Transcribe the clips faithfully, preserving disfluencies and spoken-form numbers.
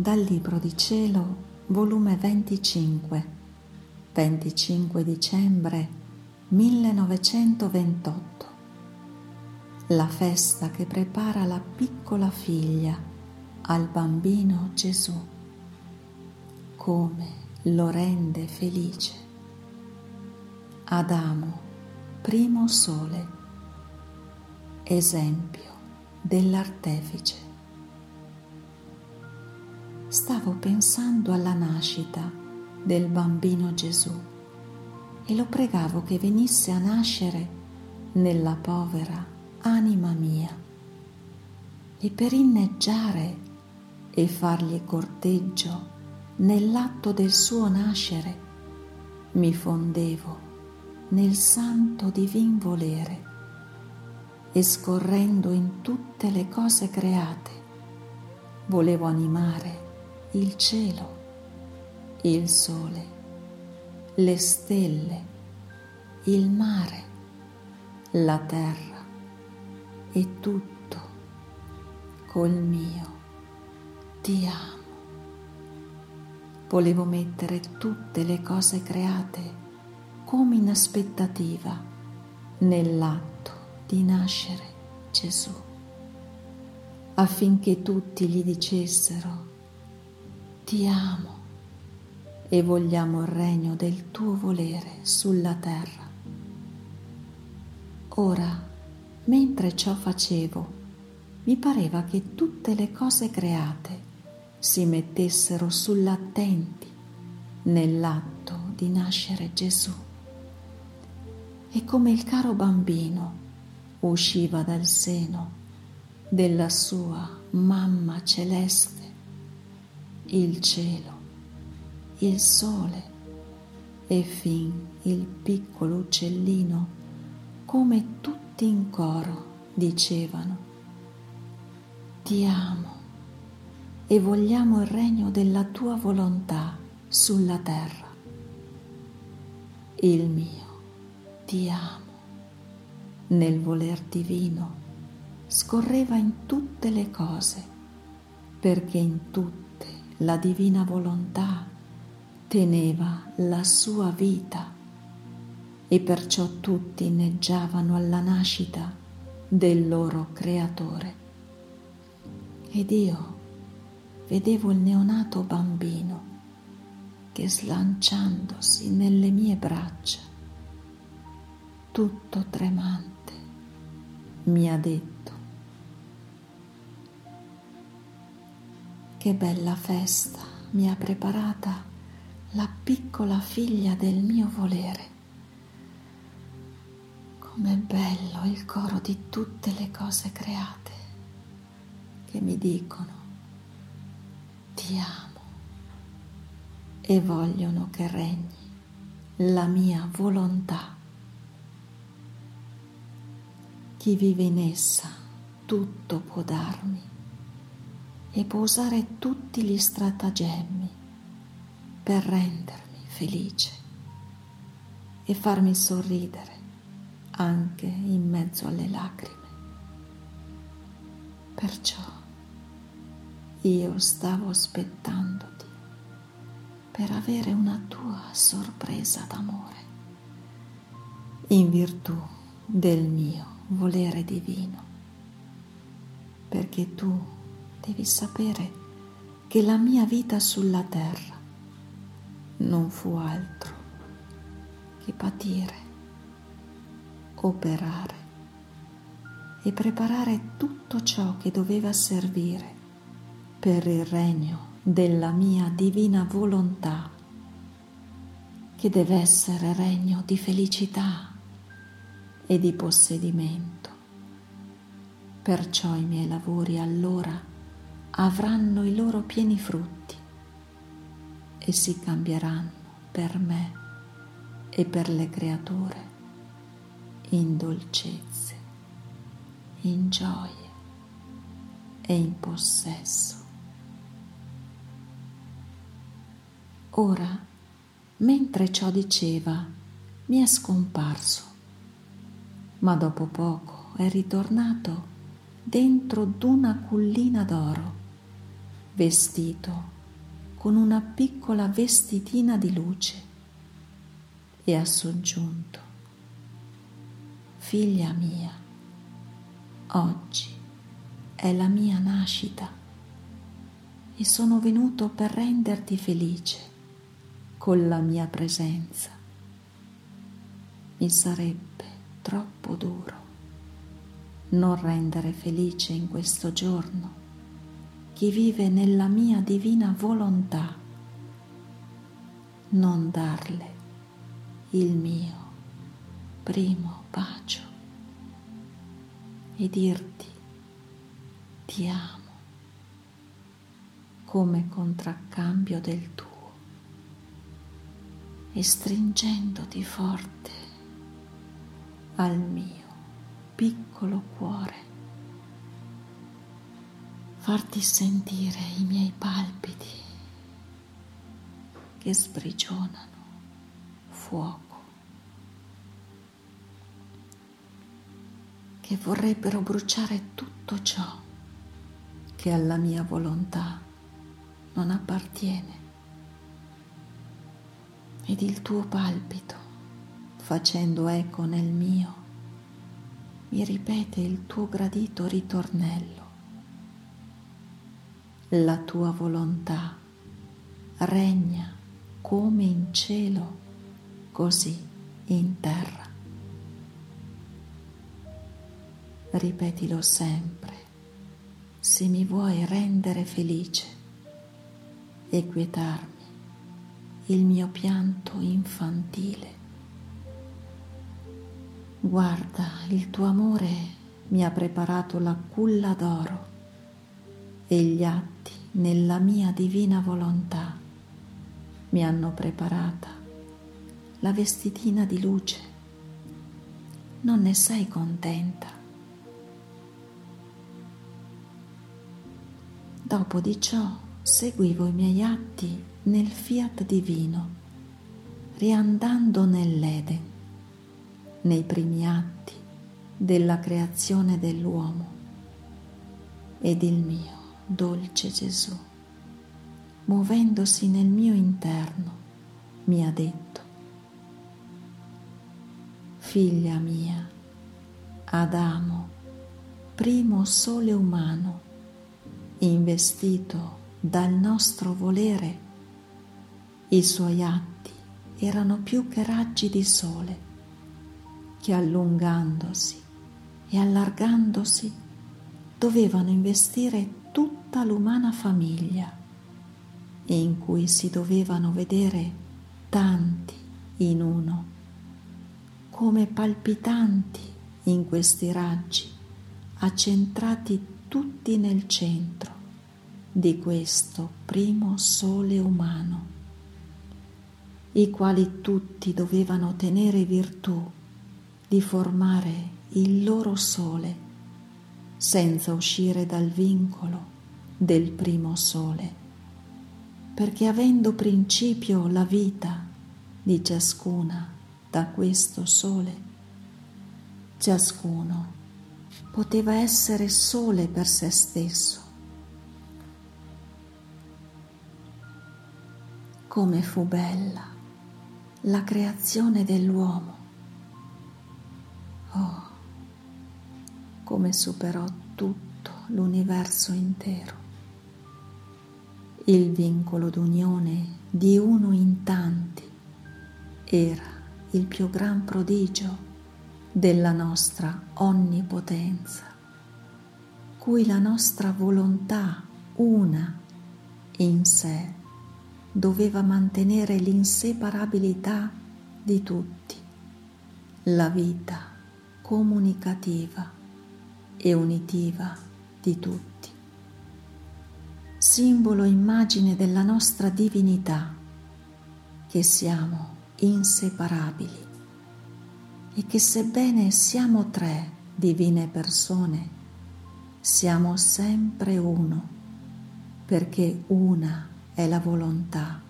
Dal Libro di Cielo, volume venticinque, venticinque dicembre millenovecentoventotto. La festa che prepara la piccola figlia al bambino Gesù. Come lo rende felice. Adamo, primo sole, esempio dell'artefice. Stavo pensando alla nascita del bambino Gesù e lo pregavo che venisse a nascere nella povera anima mia e per inneggiare e fargli corteggio nell'atto del suo nascere mi fondevo nel santo divin volere e scorrendo in tutte le cose create volevo animare il cielo, il sole, le stelle, il mare, la terra e tutto col mio ti amo. Volevo mettere tutte le cose create come in aspettativa nell'atto di nascere Gesù, affinché tutti gli dicessero: ti amo e vogliamo il regno del tuo volere sulla terra. Ora, mentre ciò facevo, mi pareva che tutte le cose create si mettessero sull'attenti nell'atto di nascere Gesù. E come il caro bambino usciva dal seno della sua mamma celeste, il cielo, il sole e fin il piccolo uccellino, come tutti in coro dicevano: ti amo e vogliamo il regno della tua volontà sulla terra. Il mio ti amo nel voler divino scorreva in tutte le cose, perché in tutte la divina volontà teneva la sua vita e perciò tutti inneggiavano alla nascita del loro creatore. Ed io vedevo il neonato bambino che, slanciandosi nelle mie braccia, tutto tremante, mi ha detto: che bella festa mi ha preparata la piccola figlia del mio volere. Com'è bello il coro di tutte le cose create che mi dicono ti amo e vogliono che regni la mia volontà. Chi vive in essa tutto può darmi e può usare tutti gli stratagemmi per rendermi felice e farmi sorridere anche in mezzo alle lacrime. Perciò io stavo aspettandoti per avere una tua sorpresa d'amore in virtù del mio volere divino, perché tu devi sapere che la mia vita sulla terra non fu altro che patire, operare e preparare tutto ciò che doveva servire per il regno della mia divina volontà, che deve essere regno di felicità e di possedimento. Perciò i miei lavori allora avranno i loro pieni frutti e si cambieranno per me e per le creature in dolcezze, in gioie e in possesso. Ora, mentre ciò diceva, mi è scomparso, ma dopo poco è ritornato dentro d'una cullina d'oro vestito con una piccola vestitina di luce, e ha soggiunto: figlia mia, oggi è la mia nascita e sono venuto per renderti felice con la mia presenza. Mi sarebbe troppo duro non rendere felice in questo giorno chi vive nella mia divina volontà, non darle il mio primo bacio e dirti ti amo come contraccambio del tuo, e stringendoti forte al mio piccolo cuore, farti sentire i miei palpiti che sbrigionano fuoco, che vorrebbero bruciare tutto ciò che alla mia volontà non appartiene, ed il tuo palpito, facendo eco nel mio, mi ripete il tuo gradito ritornello: la tua volontà regna come in cielo, così in terra. Ripetilo sempre se mi vuoi rendere felice e quietarmi il mio pianto infantile. Guarda, il tuo amore mi ha preparato la culla d'oro e gli atti nella mia divina volontà mi hanno preparata la vestitina di luce. Non ne sei contenta? Dopo di ciò seguivo i miei atti nel fiat divino, riandando nell'Eden, nei primi atti della creazione dell'uomo, ed il mio dolce Gesù, muovendosi nel mio interno, mi ha detto: figlia mia, Adamo, primo sole umano, investito dal nostro volere, i suoi atti erano più che raggi di sole, che allungandosi e allargandosi dovevano investire tutta l'umana famiglia, e in cui si dovevano vedere tanti in uno, come palpitanti in questi raggi, accentrati tutti nel centro di questo primo sole umano, i quali tutti dovevano tenere virtù di formare il loro sole, senza uscire dal vincolo del primo sole, perché avendo principio la vita di ciascuna da questo sole, ciascuno poteva essere sole per se stesso. Come fu bella la creazione dell'uomo! Oh, come superò tutto l'universo intero il vincolo d'unione di uno in tanti. Era il più gran prodigio della nostra onnipotenza, cui la nostra volontà una in sé doveva mantenere l'inseparabilità di tutti, la vita comunicativa e unitiva di tutti, simbolo e immagine della nostra divinità, che siamo inseparabili e che, sebbene siamo tre divine persone, siamo sempre uno, perché una è la volontà,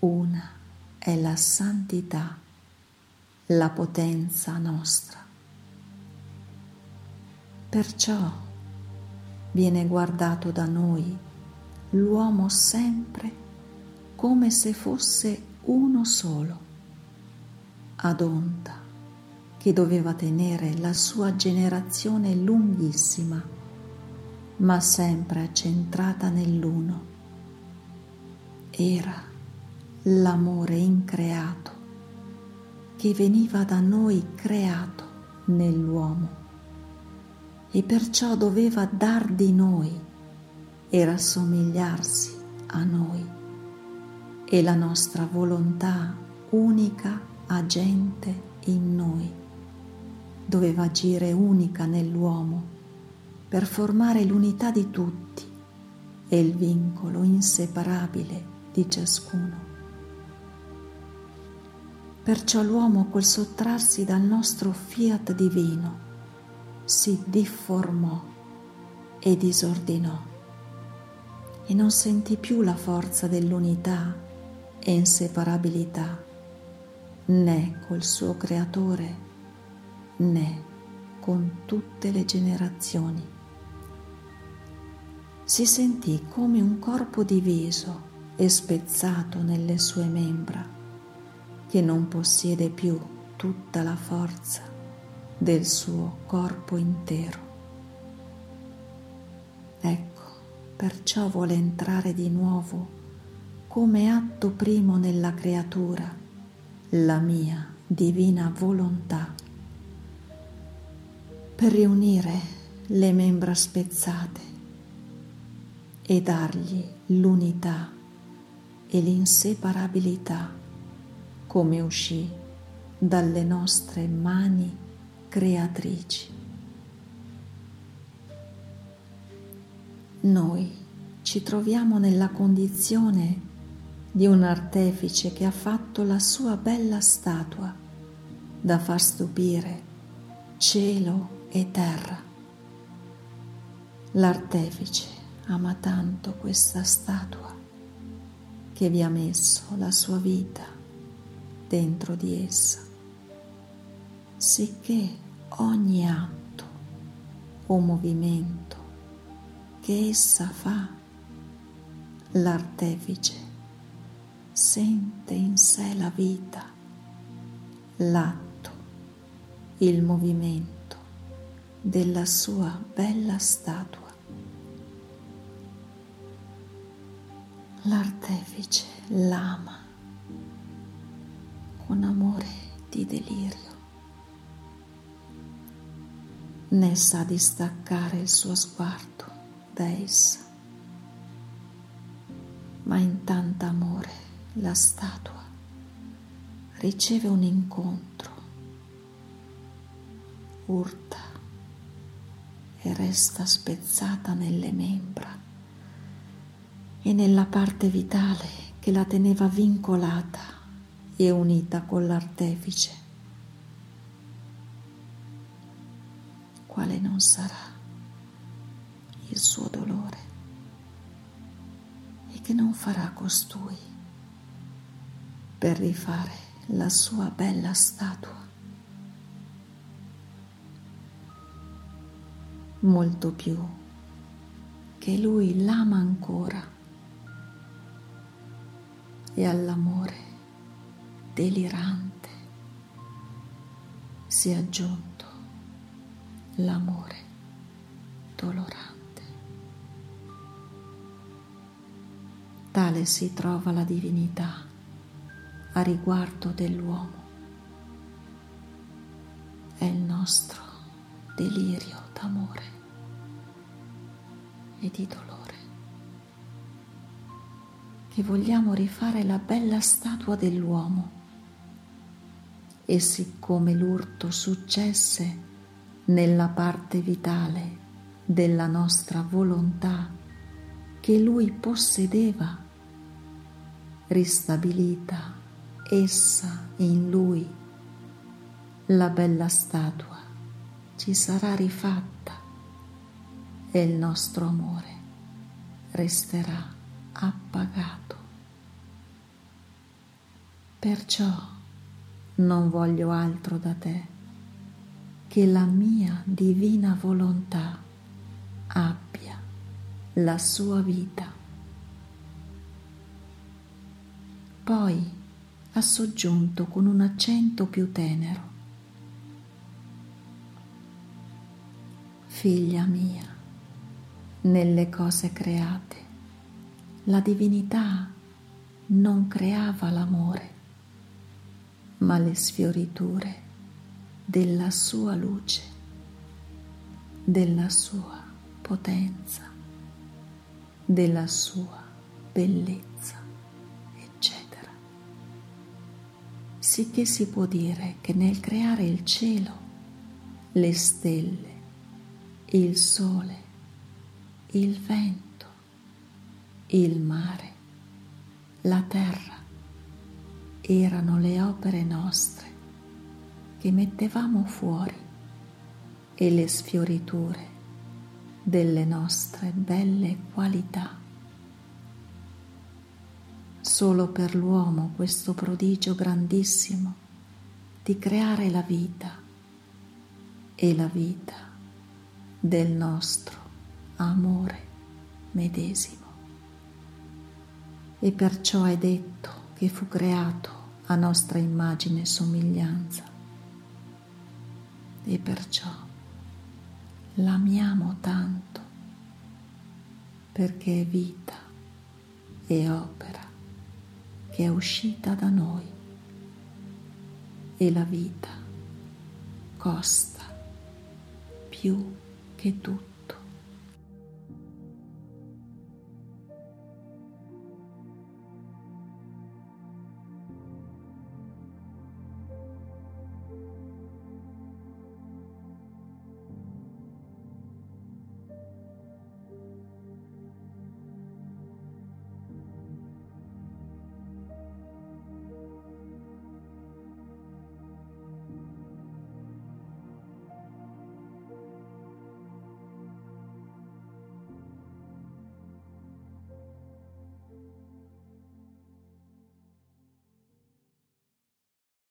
una è la santità, la potenza nostra. Perciò viene guardato da noi l'uomo sempre come se fosse uno solo, ad onta che doveva tenere la sua generazione lunghissima, ma sempre accentrata nell'uno. Era l'amore increato che veniva da noi creato nell'uomo, e perciò doveva dar di noi e rassomigliarsi a noi, e la nostra volontà unica agente in noi doveva agire unica nell'uomo per formare l'unità di tutti e il vincolo inseparabile di ciascuno. Perciò l'uomo, col sottrarsi dal nostro fiat divino, si difformò e disordinò, e non sentì più la forza dell'unità e inseparabilità, né col suo creatore, né con tutte le generazioni. Si sentì come un corpo diviso e spezzato nelle sue membra, che non possiede più tutta la forza del suo corpo intero. Ecco, perciò vuole entrare di nuovo come atto primo nella creatura la mia divina volontà, per riunire le membra spezzate e dargli l'unità e l'inseparabilità, come uscì dalle nostre mani creatrici. Noi ci troviamo nella condizione di un artefice che ha fatto la sua bella statua da far stupire cielo e terra. L'artefice ama tanto questa statua che vi ha messo la sua vita dentro di essa, sicché ogni atto o movimento che essa fa, l'artefice sente in sé la vita, l'atto, il movimento della sua bella statua. L'artefice l'ama con amore di delirio, né sa distaccare il suo sguardo da essa, ma in tanto amore la statua riceve un incontro, urta e resta spezzata nelle membra e nella parte vitale che la teneva vincolata e unita con l'artefice, quale non sarà il suo dolore, e che non farà costui per rifare la sua bella statua. Molto più che lui l'ama ancora, e all'amore delirante si è aggiunto l'amore dolorante. Tale si trova la divinità a riguardo dell'uomo. È il nostro delirio d'amore e di dolore, che vogliamo rifare la bella statua dell'uomo, e siccome l'urto successe nella parte vitale della nostra volontà che lui possedeva, ristabilita essa in lui, la bella statua ci sarà rifatta e il nostro amore resterà appagato. Perciò non voglio altro da te che la mia divina volontà abbia la sua vita Poi ha soggiunto con un accento più tenero: figlia mia, nelle cose create, la divinità non creava l'amore, ma le sfioriture della sua luce, della sua potenza, della sua bellezza, eccetera. Sicché si può dire che nel creare il cielo, le stelle, il sole, il vento, il mare, la terra erano le opere nostre che mettevamo fuori e le sfioriture delle nostre belle qualità. Solo per l'uomo questo prodigio grandissimo di creare la vita e la vita del nostro amore medesimo. E perciò è detto che fu creato a nostra immagine e somiglianza, e perciò l'amiamo tanto, perché è vita e opera che è uscita da noi, e la vita costa più che tutto.